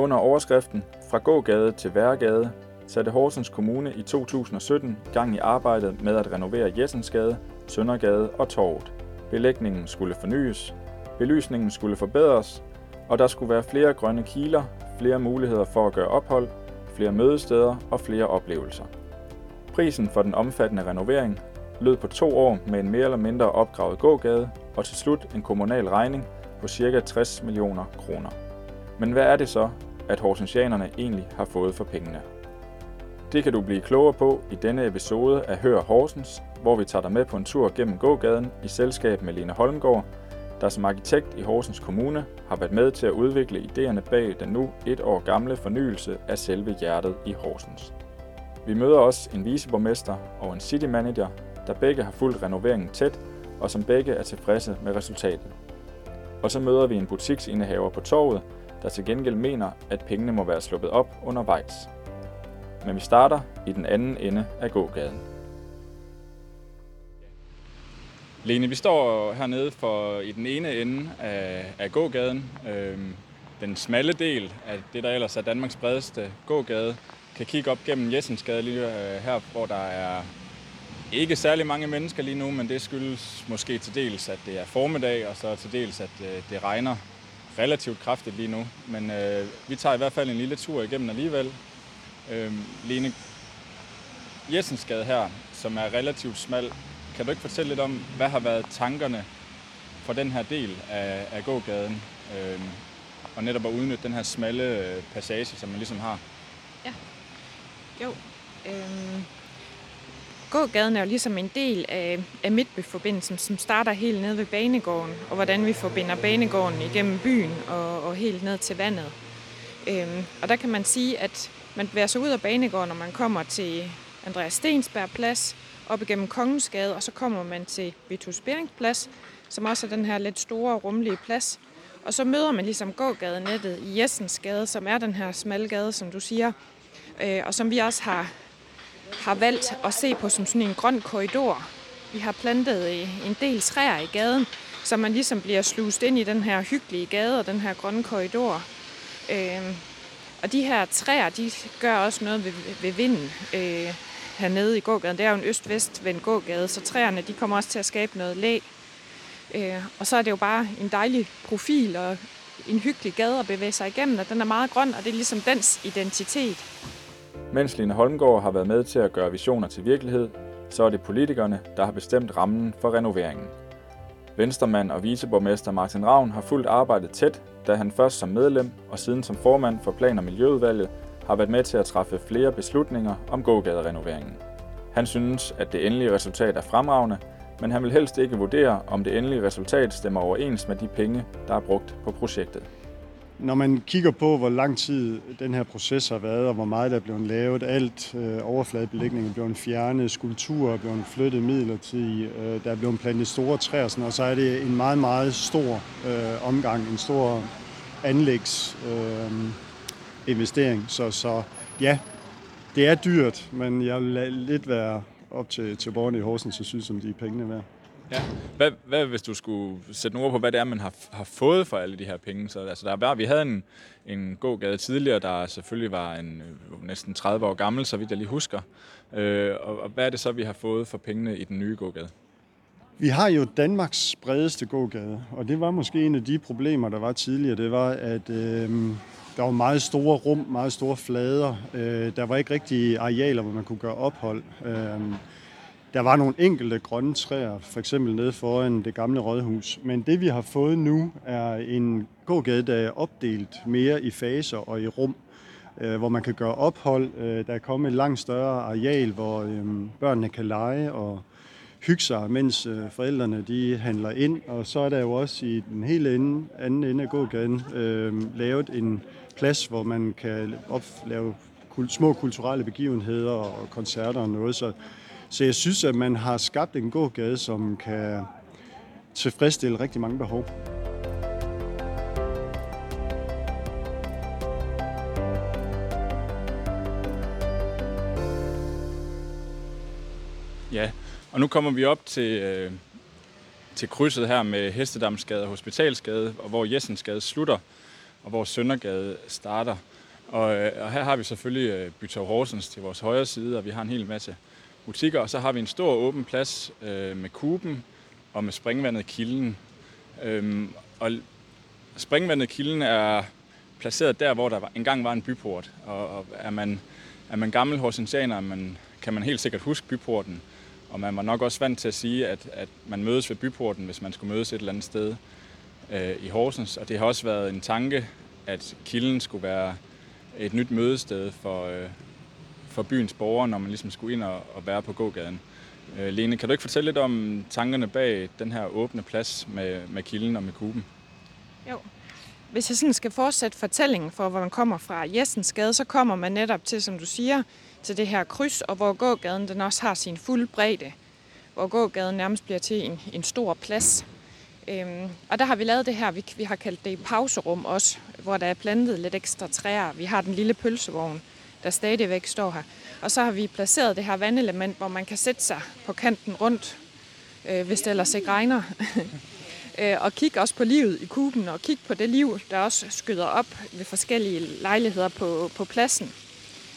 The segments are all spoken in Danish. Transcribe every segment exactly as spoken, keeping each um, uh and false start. Under overskriften Fra gågade til Væregade satte Horsens Kommune i to tusind og sytten gang i arbejdet med at renovere Jessensgade, Søndergade og Torvet. Belægningen skulle fornyes, belysningen skulle forbedres, og der skulle være flere grønne kiler, flere muligheder for at gøre ophold, flere mødesteder og flere oplevelser. Prisen for den omfattende renovering lød på to år med en mere eller mindre opgravet gågade og til slut en kommunal regning på ca. tres millioner kroner. Men hvad er det så, at horsensianerne egentlig har fået for pengene? Det kan du blive klogere på i denne episode af Hør Horsens, hvor vi tager dig med på en tur gennem gågaden i selskab med Lene Holmgaard, der som arkitekt i Horsens Kommune har været med til at udvikle idéerne bag den nu et år gamle fornyelse af selve hjertet i Horsens. Vi møder også en viceborgmester og en citymanager, der begge har fulgt renoveringen tæt og som begge er tilfredse med resultatet. Og så møder vi en butiksindehaver på Torvet, der til gengæld mener, at pengene må være sluppet op undervejs. Men vi starter i den anden ende af gågaden. Lene, vi står hernede for, i den ene ende af, af gågaden. Øhm, den smalle del af det, der ellers er Danmarks bredeste gågade, kan kigge op gennem Jessensgade lige øh, her, hvor der er ikke særlig mange mennesker lige nu, men det skyldes måske til dels, at det er formiddag, og så til dels, at øh, det regner relativt kraftigt lige nu. Men øh, vi tager i hvert fald en lille tur igennem alligevel. Øh, Lene, Jessensgade her, som er relativt smal, kan du ikke fortælle lidt om, hvad har været tankerne for den her del af, af gågaden? Øh, og netop at udnytte den her smalle passage, som man ligesom har. Ja, jo. Øh, gågaden er jo ligesom en del af, af Midtbyforbindelsen, som starter helt nede ved Banegården, og hvordan vi forbinder Banegården igennem byen og, og helt ned til vandet. Øh, og der kan man sige, at man bevæger sig ud af Banegården, når man kommer til Andreas Stensbergs Plads, op igennem Kongens Gade, og så kommer man til Vitus Bering Plads, som også er den her lidt store, rumlige plads. Og så møder man ligesom gågadenettet i Jessensgade, som er den her smalle gade, som du siger, øh, og som vi også har, har valgt at se på som sådan en grøn korridor. Vi har plantet en del træer i gaden, så man ligesom bliver slust ind i den her hyggelige gade og den her grønne korridor. Øh, og de her træer, de gør også noget ved, ved vinden. Øh, hernede i gågaden. Det er jo en øst-vest vendt gågade, så træerne de kommer også til at skabe noget læ. Øh, og så er det jo bare en dejlig profil og en hyggelig gade at bevæge sig igennem, og den er meget grøn, og det er ligesom dens identitet. Mens Lene Holmgaard har været med til at gøre visioner til virkelighed, så er det politikerne, der har bestemt rammen for renoveringen. Venstremand og viceborgmester Martin Ravn har fulgt arbejdet tæt, da han først som medlem og siden som formand for Plan- og Miljøudvalget har været med til at træffe flere beslutninger om gågaderenoveringen. Han synes, at det endelige resultat er fremragende, men han vil helst ikke vurdere, om det endelige resultat stemmer overens med de penge, der er brugt på projektet. Når man kigger på, hvor lang tid den her proces har været, og hvor meget der er blevet lavet, alt øh, overfladebelægning er blevet fjernet, skulpturer er blevet flyttet midlertidigt, øh, der er blevet plantet store træer, og, sådan, og så er det en meget, meget stor øh, omgang, en stor anlægs... Øh, investering. Så, så ja, det er dyrt, men jeg vil lidt være op til, til borgerne i Horsens og synes, om de er pengene værd. Ja. Hvad, hvad hvis du skulle sætte nogle ord på, hvad det er, man har, har fået for alle de her penge? Så, altså, der var, vi havde en, en gågade tidligere, der selvfølgelig var en, næsten tredive år gammel, så vidt jeg lige husker. Øh, og, og hvad er det så, vi har fået for pengene i den nye gågade? Vi har jo Danmarks bredeste gågade, og det var måske en af de problemer, der var tidligere. Det var, at øh, der var meget store rum, meget store flader. Øh, der var ikke rigtige arealer, hvor man kunne gøre ophold. Øh, der var nogle enkelte grønne træer, for eksempel nede foran det gamle rådhus. Men det, vi har fået nu, er en gågade, der er opdelt mere i faser og i rum, øh, hvor man kan gøre ophold. Øh, der er kommet et langt større areal, hvor øh, børnene kan lege og hygge sig, mens øh, forældrene de handler ind. Og så er der jo også i den hele ende, anden ende af gågaden øh, lavet en plads, hvor man kan lave små kulturelle begivenheder og koncerter og noget. Så, så jeg synes, at man har skabt en gågade, som kan tilfredsstille rigtig mange behov. Ja, og nu kommer vi op til, øh, til krydset her med Hestedamsgade og Hospitalsgade, og hvor Jessensgade slutter, og hvor Søndergade starter. Og, og her har vi selvfølgelig Bytorv Horsens til vores højre side, og vi har en hel masse butikker. Og så har vi en stor åben plads øh, med kuben og med springvandet Kilden. Øhm, og springvandet Kilden er placeret der, hvor der engang var en byport. Og, og er, man, er man gammel horsensianer, man, kan man helt sikkert huske byporten. Og man var nok også vant til at sige, at, at man mødes ved byporten, hvis man skulle mødes et eller andet sted øh, i Horsens. Og det har også været en tanke, at Kilden skulle være et nyt mødested for, øh, for byens borgere, når man ligesom skulle ind og, og være på gågaden. Øh, Lene, kan du ikke fortælle lidt om tankerne bag den her åbne plads med, med Kilden og med kuben? Jo. Hvis jeg sådan skal fortsætte fortællingen for, hvor man kommer fra Jessensgade, så kommer man netop til, som du siger, til det her kryds, og hvor gågaden den også har sin fulde bredde, hvor gågaden nærmest bliver til en, en stor plads. Øhm, og der har vi lavet det her, vi, vi har kaldt det pauserum også, hvor der er plantet lidt ekstra træer. Vi har den lille pølsevogn, der stadigvæk står her. Og så har vi placeret det her vandelement, hvor man kan sætte sig på kanten rundt, øh, hvis det ellers ikke regner. Og kigge også på livet i kuben, og kigge på det liv, der også skyder op ved forskellige lejligheder på, på pladsen,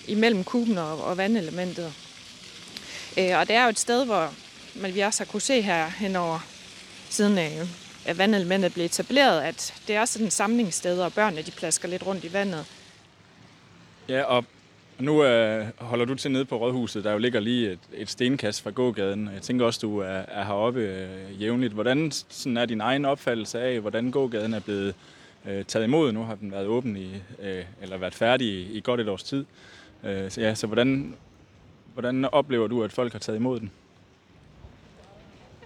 imellem kuben og, og vandelementet. Og det er jo et sted, hvor man, vi også har kunne se her henover, siden at vandelementet blev etableret, at det er også sådan et samlingssted, og børnene de plasker lidt rundt i vandet. Ja, og nu øh, holder du til nede på Rådhuset, der jo ligger lige et, et stenkast fra gågaden. Jeg tænker også, du er, er heroppe øh, jævnligt. Hvordan sådan er din egen opfattelse af, hvordan gågaden er blevet øh, taget imod? Nu har den været åben i, øh, eller været færdig i, i godt et års tid. Øh, så ja, så hvordan, hvordan oplever du, at folk har taget imod den?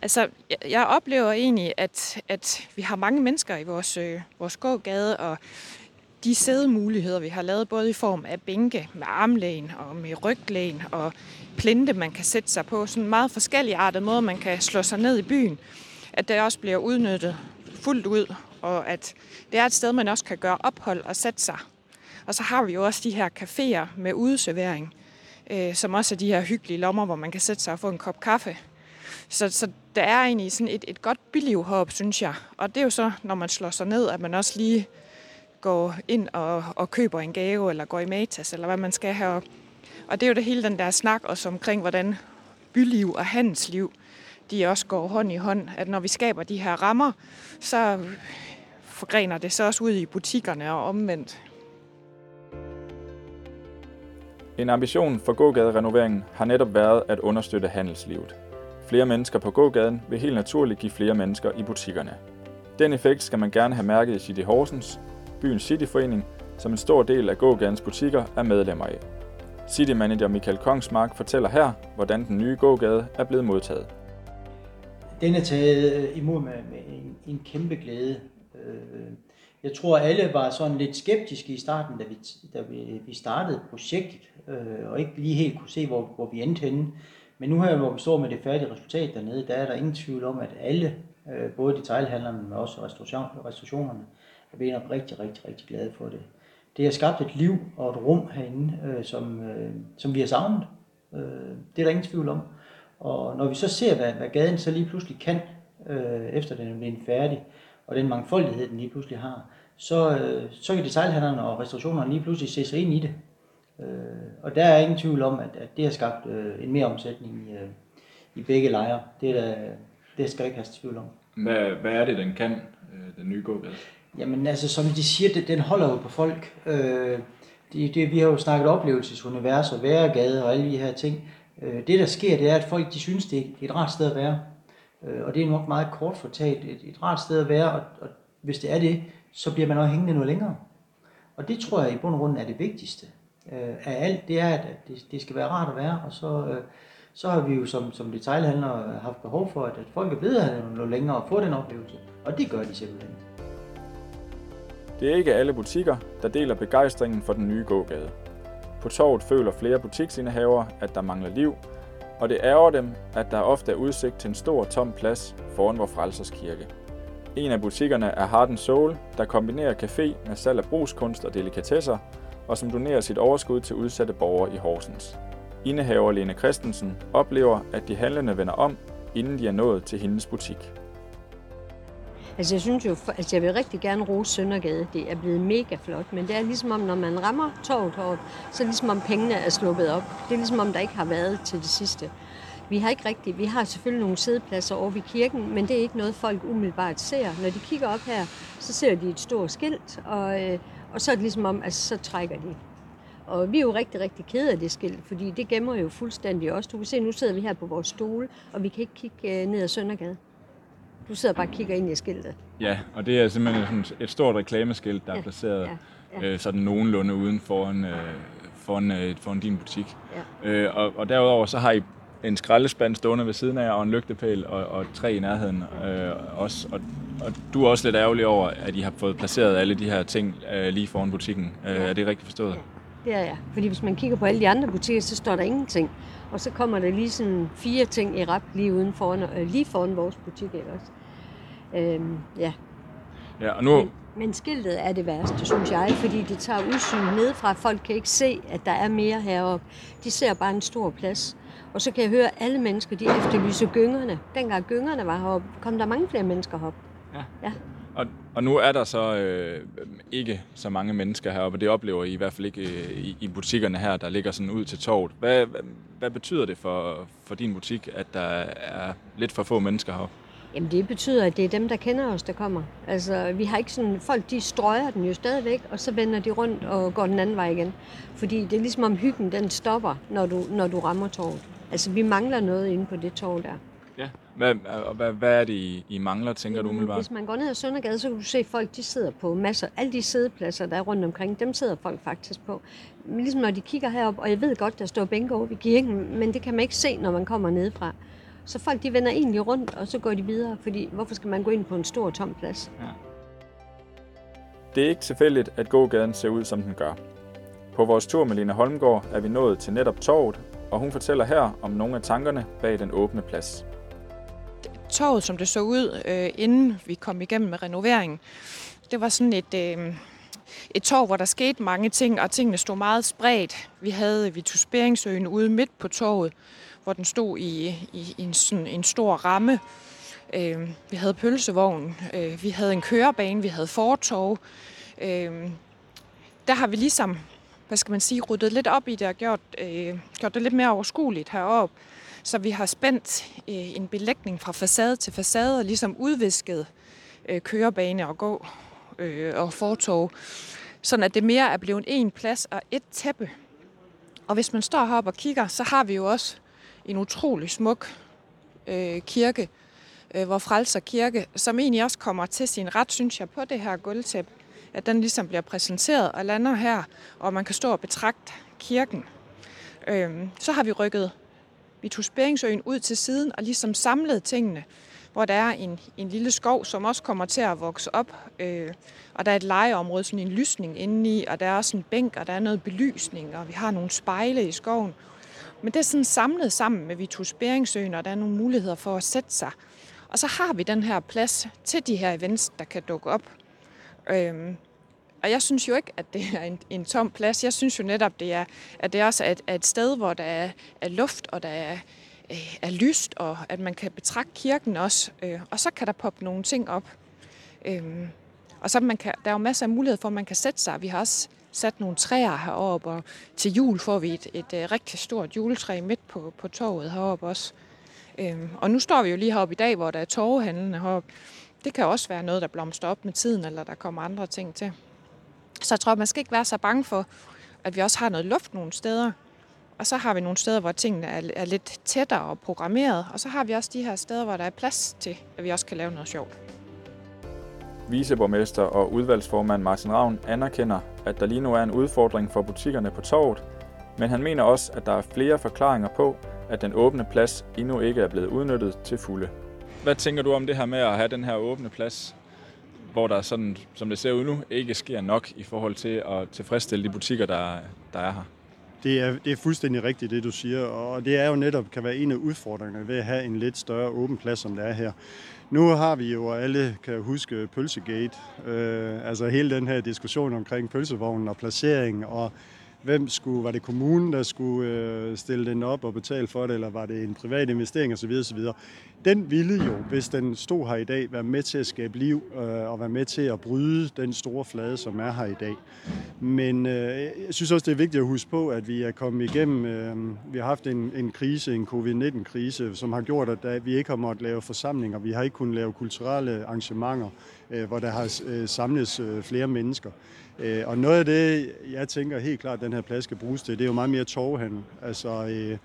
Altså, jeg, jeg oplever egentlig, at, at vi har mange mennesker i vores, øh, vores gågade, og de sædemuligheder, vi har lavet, både i form af bænke med armlæn og med ryglæn og plinte, man kan sætte sig på, sådan en meget forskelligartet måde, man kan slå sig ned i byen, at det også bliver udnyttet fuldt ud, og at det er et sted, man også kan gøre ophold og sætte sig. Og så har vi jo også de her caféer med udeservering, øh, som også er de her hyggelige lommer, hvor man kan sætte sig og få en kop kaffe. Så, så der er egentlig sådan et, et godt byliv heroppe, synes jeg. Og det er jo så, når man slår sig ned, at man også lige går ind og, og køber en gave, eller går i Matas, eller hvad man skal heroppe. Og det er jo det hele den der snak også omkring, hvordan byliv og handelsliv, de også går hånd i hånd. At når vi skaber de her rammer, så forgrener det så også ud i butikkerne og omvendt. En ambition for gågaderenoveringen har netop været at understøtte handelslivet. Flere mennesker på gågaden vil helt naturligt give flere mennesker i butikkerne. Den effekt skal man gerne have mærket i City Horsens, byens Cityforening, som en stor del af gågadens butikker er medlemmer af. Citymanager Mikael Kongsmark fortæller her, hvordan den nye gågade er blevet modtaget. Den er taget imod med en, en kæmpe glæde. Jeg tror, alle var sådan lidt skeptiske i starten, da vi, da vi startede projektet, og ikke lige helt kunne se, hvor, hvor vi endte henne. Men nu her, hvor vi står med det færdige resultat dernede, der er der ingen tvivl om, at alle, både detailhandlerne, men også restaurationerne, jeg mener rigtig, rigtig, rigtig glad for det. Det har skabt et liv og et rum herinde, øh, som, øh, som vi har savnet. Øh, det er der ingen tvivl om. Og når vi så ser, hvad, hvad gaden så lige pludselig kan, øh, efter den er blevet færdig, og den mangfoldighed, den lige pludselig har, så, øh, så kan detailhandlerne og restaurationerne lige pludselig se sig ind i det. Øh, og der er ingen tvivl om, at, at det har skabt øh, en mere omsætning øh, i begge lejre. Det, der, det skal ikke have tvivl om. Hvad, hvad er det, den kan, øh, den nye gågade? Jamen altså, som de siger, den holder jo på folk. Øh, det, det, vi har jo snakket oplevelsesuniverser, og væregade og alle de her ting. Øh, det der sker, det er, at folk de synes, det er et rart sted at være. Øh, og det er nok meget kort fortalt, et, et rart sted at være, og, og hvis det er det, så bliver man også hængende noget længere. Og det tror jeg i bund og grund er det vigtigste øh, af alt. Det er, at det, det skal være rart at være, og så, øh, så har vi jo som, som detailhandlere haft behov for, at, at folk er blevet her noget længere og få den oplevelse. Og det gør de simpelthen. Det er ikke alle butikker, der deler begejstringen for den nye gågade. På torvet føler flere butiksindehavere, at der mangler liv, og det ærger dem, at der ofte er udsigt til en stor tom plads foran Vor Frelsers Kirke. En af butikkerne er Harden Soul, der kombinerer café med salg af brugskunst og delikatesser, og som donerer sit overskud til udsatte borgere i Horsens. Indehaver Lene Christensen oplever, at de handlende vender om, inden de er nået til hendes butik. Altså jeg synes jo, altså jeg vil rigtig gerne rose Søndergade. Det er blevet mega flot, men det er ligesom om, når man rammer torvet heroppe, så ligesom om pengene er sluppet op. Det er ligesom om, der ikke har været til det sidste. Vi har ikke rigtigt, vi har selvfølgelig nogle sædepladser over ved kirken, men det er ikke noget, folk umiddelbart ser. Når de kigger op her, så ser de et stort skilt, og, øh, og så er det ligesom om, altså så trækker de. Og vi er jo rigtig, rigtig kede af det skilt, fordi det gemmer jo fuldstændig også. Du kan se, nu sidder vi her på vores stole, og vi kan ikke kigge øh, ned ad Søndergade. Du sidder bare og kigger ind i skiltet. Ja, og det er simpelthen et stort reklameskilt, der ja, er placeret ja, ja. Øh, sådan nogenlunde uden foran, øh, foran, øh, foran din butik. Ja. Øh, og, og derudover så har I en skraldespand stående ved siden af jer, og en lygtepæl og, og træ i nærheden øh, også. Og, og du er også lidt ærgerlig over, at I har fået placeret alle de her ting øh, lige foran butikken. Øh, ja. Er det rigtigt forstået? Ja. Det er jeg. Fordi hvis man kigger på alle de andre butikker, så står der ingenting. Og så kommer der lige sådan fire ting i rap lige, uden foran, øh, lige foran vores butik ellers. Øhm, ja. Ja, og nu... men, men skiltet er det værste, synes jeg, fordi det tager udsyn nedefra. Folk kan ikke se, at der er mere heroppe. De ser bare en stor plads. Og så kan jeg høre, at alle mennesker de efterlyser gyngerne. Dengang gyngerne var heroppe, kom der mange flere mennesker heroppe. Ja. Ja. Og, og nu er der så øh, ikke så mange mennesker heroppe, og det oplever I i hvert fald ikke øh, i, i butikkerne her, der ligger sådan ud til torvet. Hvad, hvad, hvad betyder det for, for din butik, at der er lidt for få mennesker heroppe? Jamen det betyder, at det er dem, der kender os, der kommer. Altså vi har ikke sådan, folk de strøjer den jo stadigvæk, og så vender de rundt og går den anden vej igen. Fordi det er ligesom om hyggen, den stopper, når du, når du rammer torvet. Altså vi mangler noget inde på det torv der. Ja. Hvad, hvad, hvad er det, I mangler, tænker du umiddelbart? Hvis man går ned ad Søndergade, så kan du se, at folk de sidder på masser. Alle de sædepladser, der er rundt omkring, dem sidder folk faktisk på. Ligesom når de kigger herop, og jeg ved godt, der står bænke over ved kirken, men det kan man ikke se, når man kommer nedefra. Så folk de vender egentlig rundt, og så går de videre, fordi hvorfor skal man gå ind på en stor tom plads? Ja. Det er ikke tilfældigt, at gågaden ser ud, som den gør. På vores tur med Lene Holmgaard er vi nået til netop torvet, og hun fortæller her om nogle af tankerne bag den åbne plads. Torvet, som det så ud, øh, inden vi kom igennem med renoveringen, det var sådan et, øh, et torv, hvor der skete mange ting, og tingene stod meget spredt. Vi havde Vitus Beringsøen ude midt på torvet, hvor den stod i, i, i en, sådan en stor ramme. Øh, vi havde pølsevognen, øh, vi havde en kørebane, vi havde fortorv. Øh, der har vi ligesom, hvad skal man sige, ryddet lidt op i det og gjort, øh, gjort det lidt mere overskueligt heroppe. Så vi har spændt øh, en belægning fra facade til facade og ligesom udvisket øh, kørebane og gå øh, og fortov, sådan at det mere er blevet en plads og et tæppe. Og hvis man står heroppe og kigger, så har vi jo også en utrolig smuk øh, kirke, øh, Vor Frelsers Kirke, som egentlig også kommer til sin ret, synes jeg, på det her gulvtæppe, at den ligesom bliver præsenteret og lander her, og man kan stå og betragte kirken. Øh, så har vi rykket Vitus Beringsøen ud til siden og ligesom samlede tingene, hvor der er en, en lille skov, som også kommer til at vokse op, øh, og der er et legeområde, sådan en lysning indeni, og der er også en bænk, og der er noget belysning, og vi har nogle spejle i skoven. Men det er sådan samlet sammen med Vitus Beringsøen, og der er nogle muligheder for at sætte sig. Og så har vi den her plads til de her events, der kan dukke op. Øh, Og jeg synes jo ikke, at det er en, en tom plads. Jeg synes jo netop, det er, at det også er et, er et sted, hvor der er, er luft, og der er, øh, er lyst, og at man kan betragte kirken også. Øh, og så kan der poppe nogle ting op. Øh, og så man kan, der er jo masser af muligheder for, at man kan sætte sig. Vi har også sat nogle træer heroppe, og til jul får vi et, et, et rigtig stort juletræ midt på, på torvet heroppe også. Øh, og nu står vi jo lige heroppe i dag, hvor der er torvehandlene heroppe. Det kan også være noget, der blomster op med tiden, eller der kommer andre ting til. Så jeg tror, man skal ikke være så bange for, at vi også har noget luft nogle steder. Og så har vi nogle steder, hvor tingene er lidt tættere og programmeret. Og så har vi også de her steder, hvor der er plads til, at vi også kan lave noget sjovt. Viceborgmester og udvalgsformand Martin Ravn anerkender, at der lige nu er en udfordring for butikkerne på torvet. Men han mener også, at der er flere forklaringer på, at den åbne plads endnu ikke er blevet udnyttet til fulde. Hvad tænker du om det her med at have den her åbne plads, hvor der sådan, som det ser ud nu, ikke sker nok i forhold til at tilfredsstille de butikker, der, der er her? Det er, det er fuldstændig rigtigt, det du siger, og det er jo netop, kan være en af udfordringerne ved at have en lidt større åben plads, som der er her. Nu har vi jo, og alle kan huske, pølsegate, øh, altså hele den her diskussion omkring pølsevognen og placering og hvem skulle, var det kommunen, der skulle øh, stille den op og betale for det, eller var det en privat investering osv. osv. Den ville jo, hvis den stod her i dag, være med til at skabe liv øh, og være med til at bryde den store flade, som er her i dag. Men øh, jeg synes også, det er vigtigt at huske på, at vi er kommet igennem, øh, vi har haft en, en krise, en covid nitten krise, som har gjort, at vi ikke har måttet lave forsamlinger, vi har ikke kunnet lave kulturelle arrangementer, øh, hvor der har øh, samles øh, flere mennesker. Og noget af det, jeg tænker helt klart, at den her plads skal bruges til, det er jo meget mere torvehandel. Altså, øh,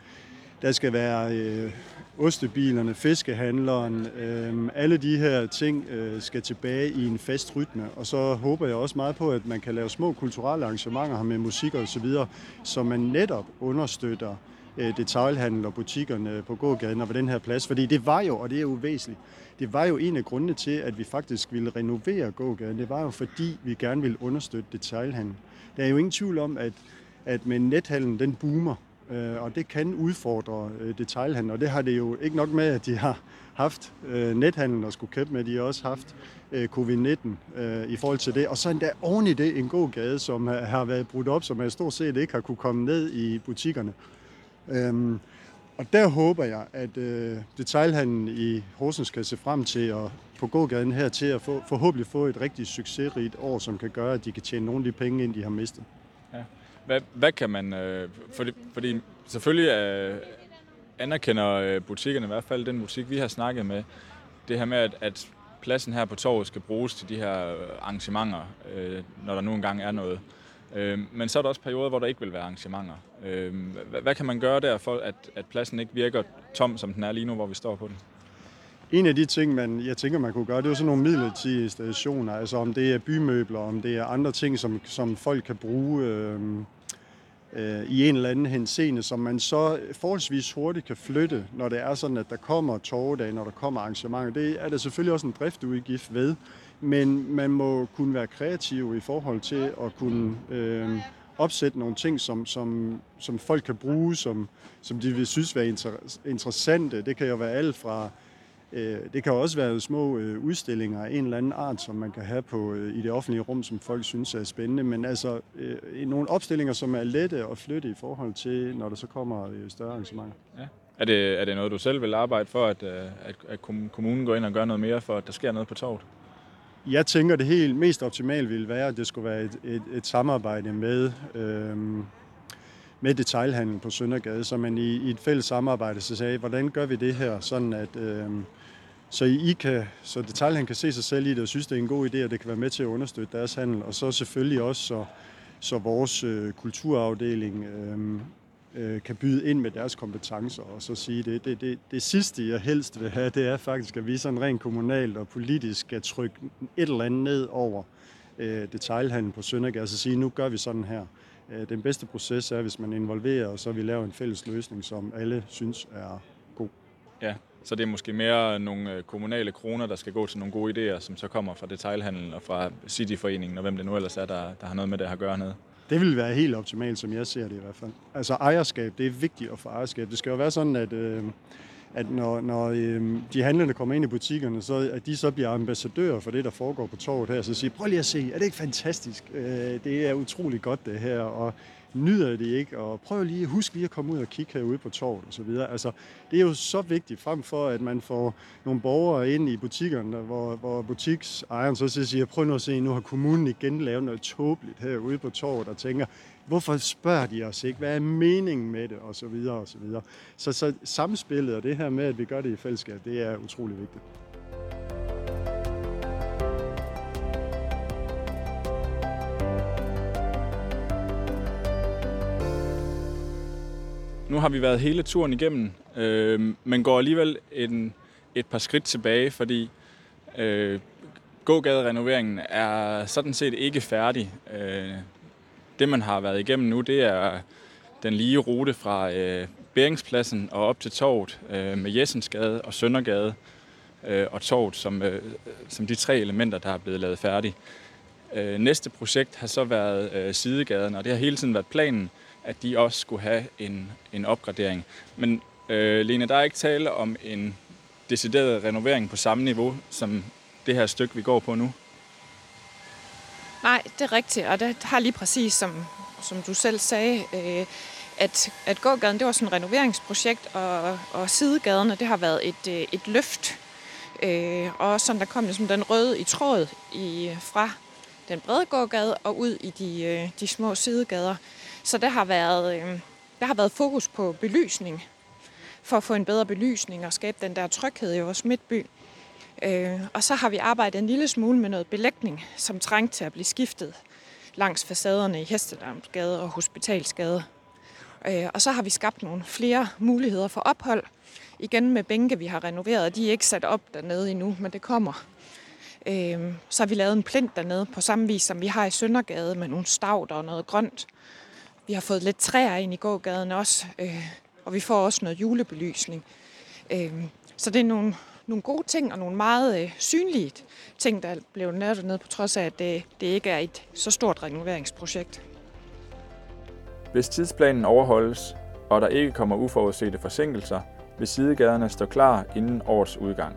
der skal være øh, ostebilerne, fiskehandleren, øh, alle de her ting øh, skal tilbage i en fast rytme. Og så håber jeg også meget på, at man kan lave små kulturelle arrangementer her med musik og så videre, så man netop understøtter øh, detailhandel og butikkerne på gågaden og på den her plads. Fordi det var jo, og det er jo væsentligt, det var jo en af grundene til, at vi faktisk ville renovere gågaden. Det var jo fordi, vi gerne ville understøtte detailhandel. Der er jo ingen tvivl om, at, at med nethandlen, den boomer, øh, og det kan udfordre øh, detailhandel. Og det har det jo ikke nok med, at de har haft øh, nethandlen og skulle kæmpe med. De har også haft øh, covid nitten øh, i forhold til det. Og så endda oven i det en gågade, som har, har været brudt op, som man stort set ikke har kunne komme ned i butikkerne. Øhm, Og der håber jeg, at øh, detailhandlen i Horsens kan se frem til at på gågaden her til at få, forhåbentlig få et rigtig succesrigt år, som kan gøre, at de kan tjene nogle af de penge ind, de har mistet. Ja. Hvad, hvad kan man... Øh, fordi, fordi selvfølgelig øh, anerkender butikkerne, i hvert fald den butik, vi har snakket med, det her med, at, at pladsen her på torvet skal bruges til de her arrangementer, øh, når der nu engang er noget. Men så er der også perioder, hvor der ikke vil være arrangementer. Hvad kan man gøre der for, at pladsen ikke virker tom, som den er lige nu, hvor vi står på den? En af de ting, man, jeg tænker, man kunne gøre, det er jo sådan nogle midlertidige stationer. Altså om det er bymøbler, om det er andre ting, som, som folk kan bruge øh, øh, i en eller anden henseende, som man så forholdsvis hurtigt kan flytte, når det er sådan, at der kommer torvedage, når der kommer arrangementer. Det er der selvfølgelig også en driftudgift ved. Men man må kunne være kreativ i forhold til at kunne øh, opsætte nogle ting, som, som, som folk kan bruge, som, som de vil synes være inter- interessante. Det kan jo være alt fra, øh, det kan også være små øh, udstillinger af en eller anden art, som man kan have på, øh, i det offentlige rum, som folk synes er spændende. Men altså øh, nogle opstillinger, som er lette at flytte i forhold til, når der så kommer øh, større arrangementer. Ja. Er det, er det noget, du selv vil arbejde for, at, at, at kommunen går ind og gør noget mere for, at der sker noget på torvet? Jeg tænker, det helt mest optimale ville være, at det skulle være et, et, et samarbejde med, øhm, med detailhandlen på Søndergade, så man i, i et fælles samarbejde så sagde, hvordan gør vi det her, sådan at øhm, så I kan, så detailhandlen kan se sig selv i det og synes, det er en god idé, og det kan være med til at understøtte deres handel. Og så selvfølgelig også, så, så vores øh, kulturafdeling øhm, øh, kan byde ind med deres kompetencer og så sige det. Det, det. Det sidste, jeg helst vil have, det er faktisk, at vi sådan rent kommunalt og politisk skal trykke et eller andet ned over øh, detailhandlen på Søndergade og så sige, nu gør vi sådan her. Øh, den bedste proces er, hvis man involverer, og så vi laver en fælles løsning, som alle synes er god. Ja, så det er måske mere nogle kommunale kroner, der skal gå til nogle gode idéer, som så kommer fra detailhandlen og fra Cityforeningen og hvem det nu ellers er, der, der har noget med det at gøre hernede. Det vil være helt optimalt, som jeg ser det i hvert fald. Altså ejerskab, det er vigtigt at få ejerskab. Det skal jo være sådan, at, øh, at når, når øh, de handlende kommer ind i butikkerne, så, at de så bliver ambassadører for det, der foregår på torvet her. Så siger, prøv lige at se, er det ikke fantastisk? Øh, det er utrolig godt det her, og nyder det ikke? Og prøv lige, husk lige at komme ud og kigge herude på torvet og så videre. Altså, det er jo så vigtigt, frem for at man får nogle borgere ind i butikkerne, hvor, hvor butiksejeren så siger, prøv nu at se, nu har kommunen igen lavet noget tåbeligt herude på torvet, og tænker, hvorfor spørger de os ikke? Hvad er meningen med det? Og så videre, og så videre. Så, så samspillet og det her med, at vi gør det i fællesskab, det er utrolig vigtigt. Nu har vi været hele turen igennem, øh, men går alligevel en, et par skridt tilbage, fordi øh, gågaderenoveringen er sådan set ikke færdig. Øh, det, man har været igennem nu, det er den lige rute fra øh, Beringspladsen og op til torvet øh, med Jessensgade og Søndergade øh, og torvet som, øh, som de tre elementer, der er blevet lavet færdige. Øh, næste projekt har så været øh, sidegaden, og det har hele tiden været planen, at de også skulle have en, en opgradering. Men øh, Lene, der er ikke tale om en decideret renovering på samme niveau, som det her stykke, vi går på nu. Nej, det er rigtigt, og det har lige præcis, som som du selv sagde, øh, at, at gågaden, det var sådan et renoveringsprojekt, og, og sidegaderne, det har været et, øh, et løft. Øh, og sådan der kom ligesom den røde i tråd i, fra den brede gågade og ud i de, øh, de små sidegader. Så der har været, øh, der har været fokus på belysning, for at få en bedre belysning og skabe den der tryghed i vores midtby. Øh, og så har vi arbejdet en lille smule med noget belægning, som trængte til at blive skiftet langs facaderne i Hestedamsgade og Hospitalsgade. Øh, og så har vi skabt nogle flere muligheder for ophold. Igen med bænke, vi har renoveret, de er ikke sat op dernede endnu, men det kommer. Øh, så har vi lavet en plint dernede på samme vis, som vi har i Søndergade med nogle stavter og noget grønt. Vi har fået lidt træer ind i gågaden også, øh, og vi får også noget julebelysning. Øh, så det er nogle... Nogle gode ting og nogle meget øh, synlige ting, der blev nærtet ned på trods af, at det, det ikke er et så stort renoveringsprojekt. Hvis tidsplanen overholdes, og der ikke kommer uforudsete forsinkelser, vil sidegaderne stå klar inden årets udgang.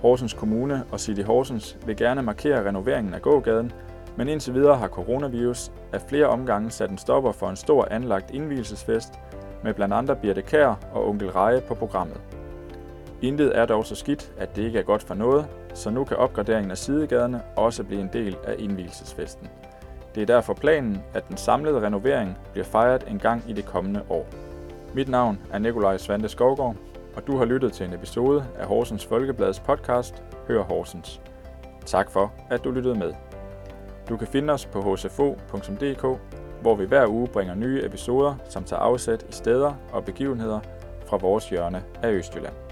Horsens Kommune og City Horsens vil gerne markere renoveringen af gågaden, men indtil videre har coronavirus af flere omgange sat en stopper for en stor anlagt indvielsesfest med blandt andre Birte Kær og Onkel Reje på programmet. Intet er dog så skidt, at det ikke er godt for noget, så nu kan opgraderingen af sidegaderne også blive en del af indvielsesfesten. Det er derfor planen, at den samlede renovering bliver fejret en gang i det kommende år. Mit navn er Nikolaj Svante Skovgård, og du har lyttet til en episode af Horsens Folkebladets podcast Hør Horsens. Tak for, at du lyttede med. Du kan finde os på h c f o punktum d k, hvor vi hver uge bringer nye episoder, som tager afsæt i steder og begivenheder fra vores hjørne af Østjylland.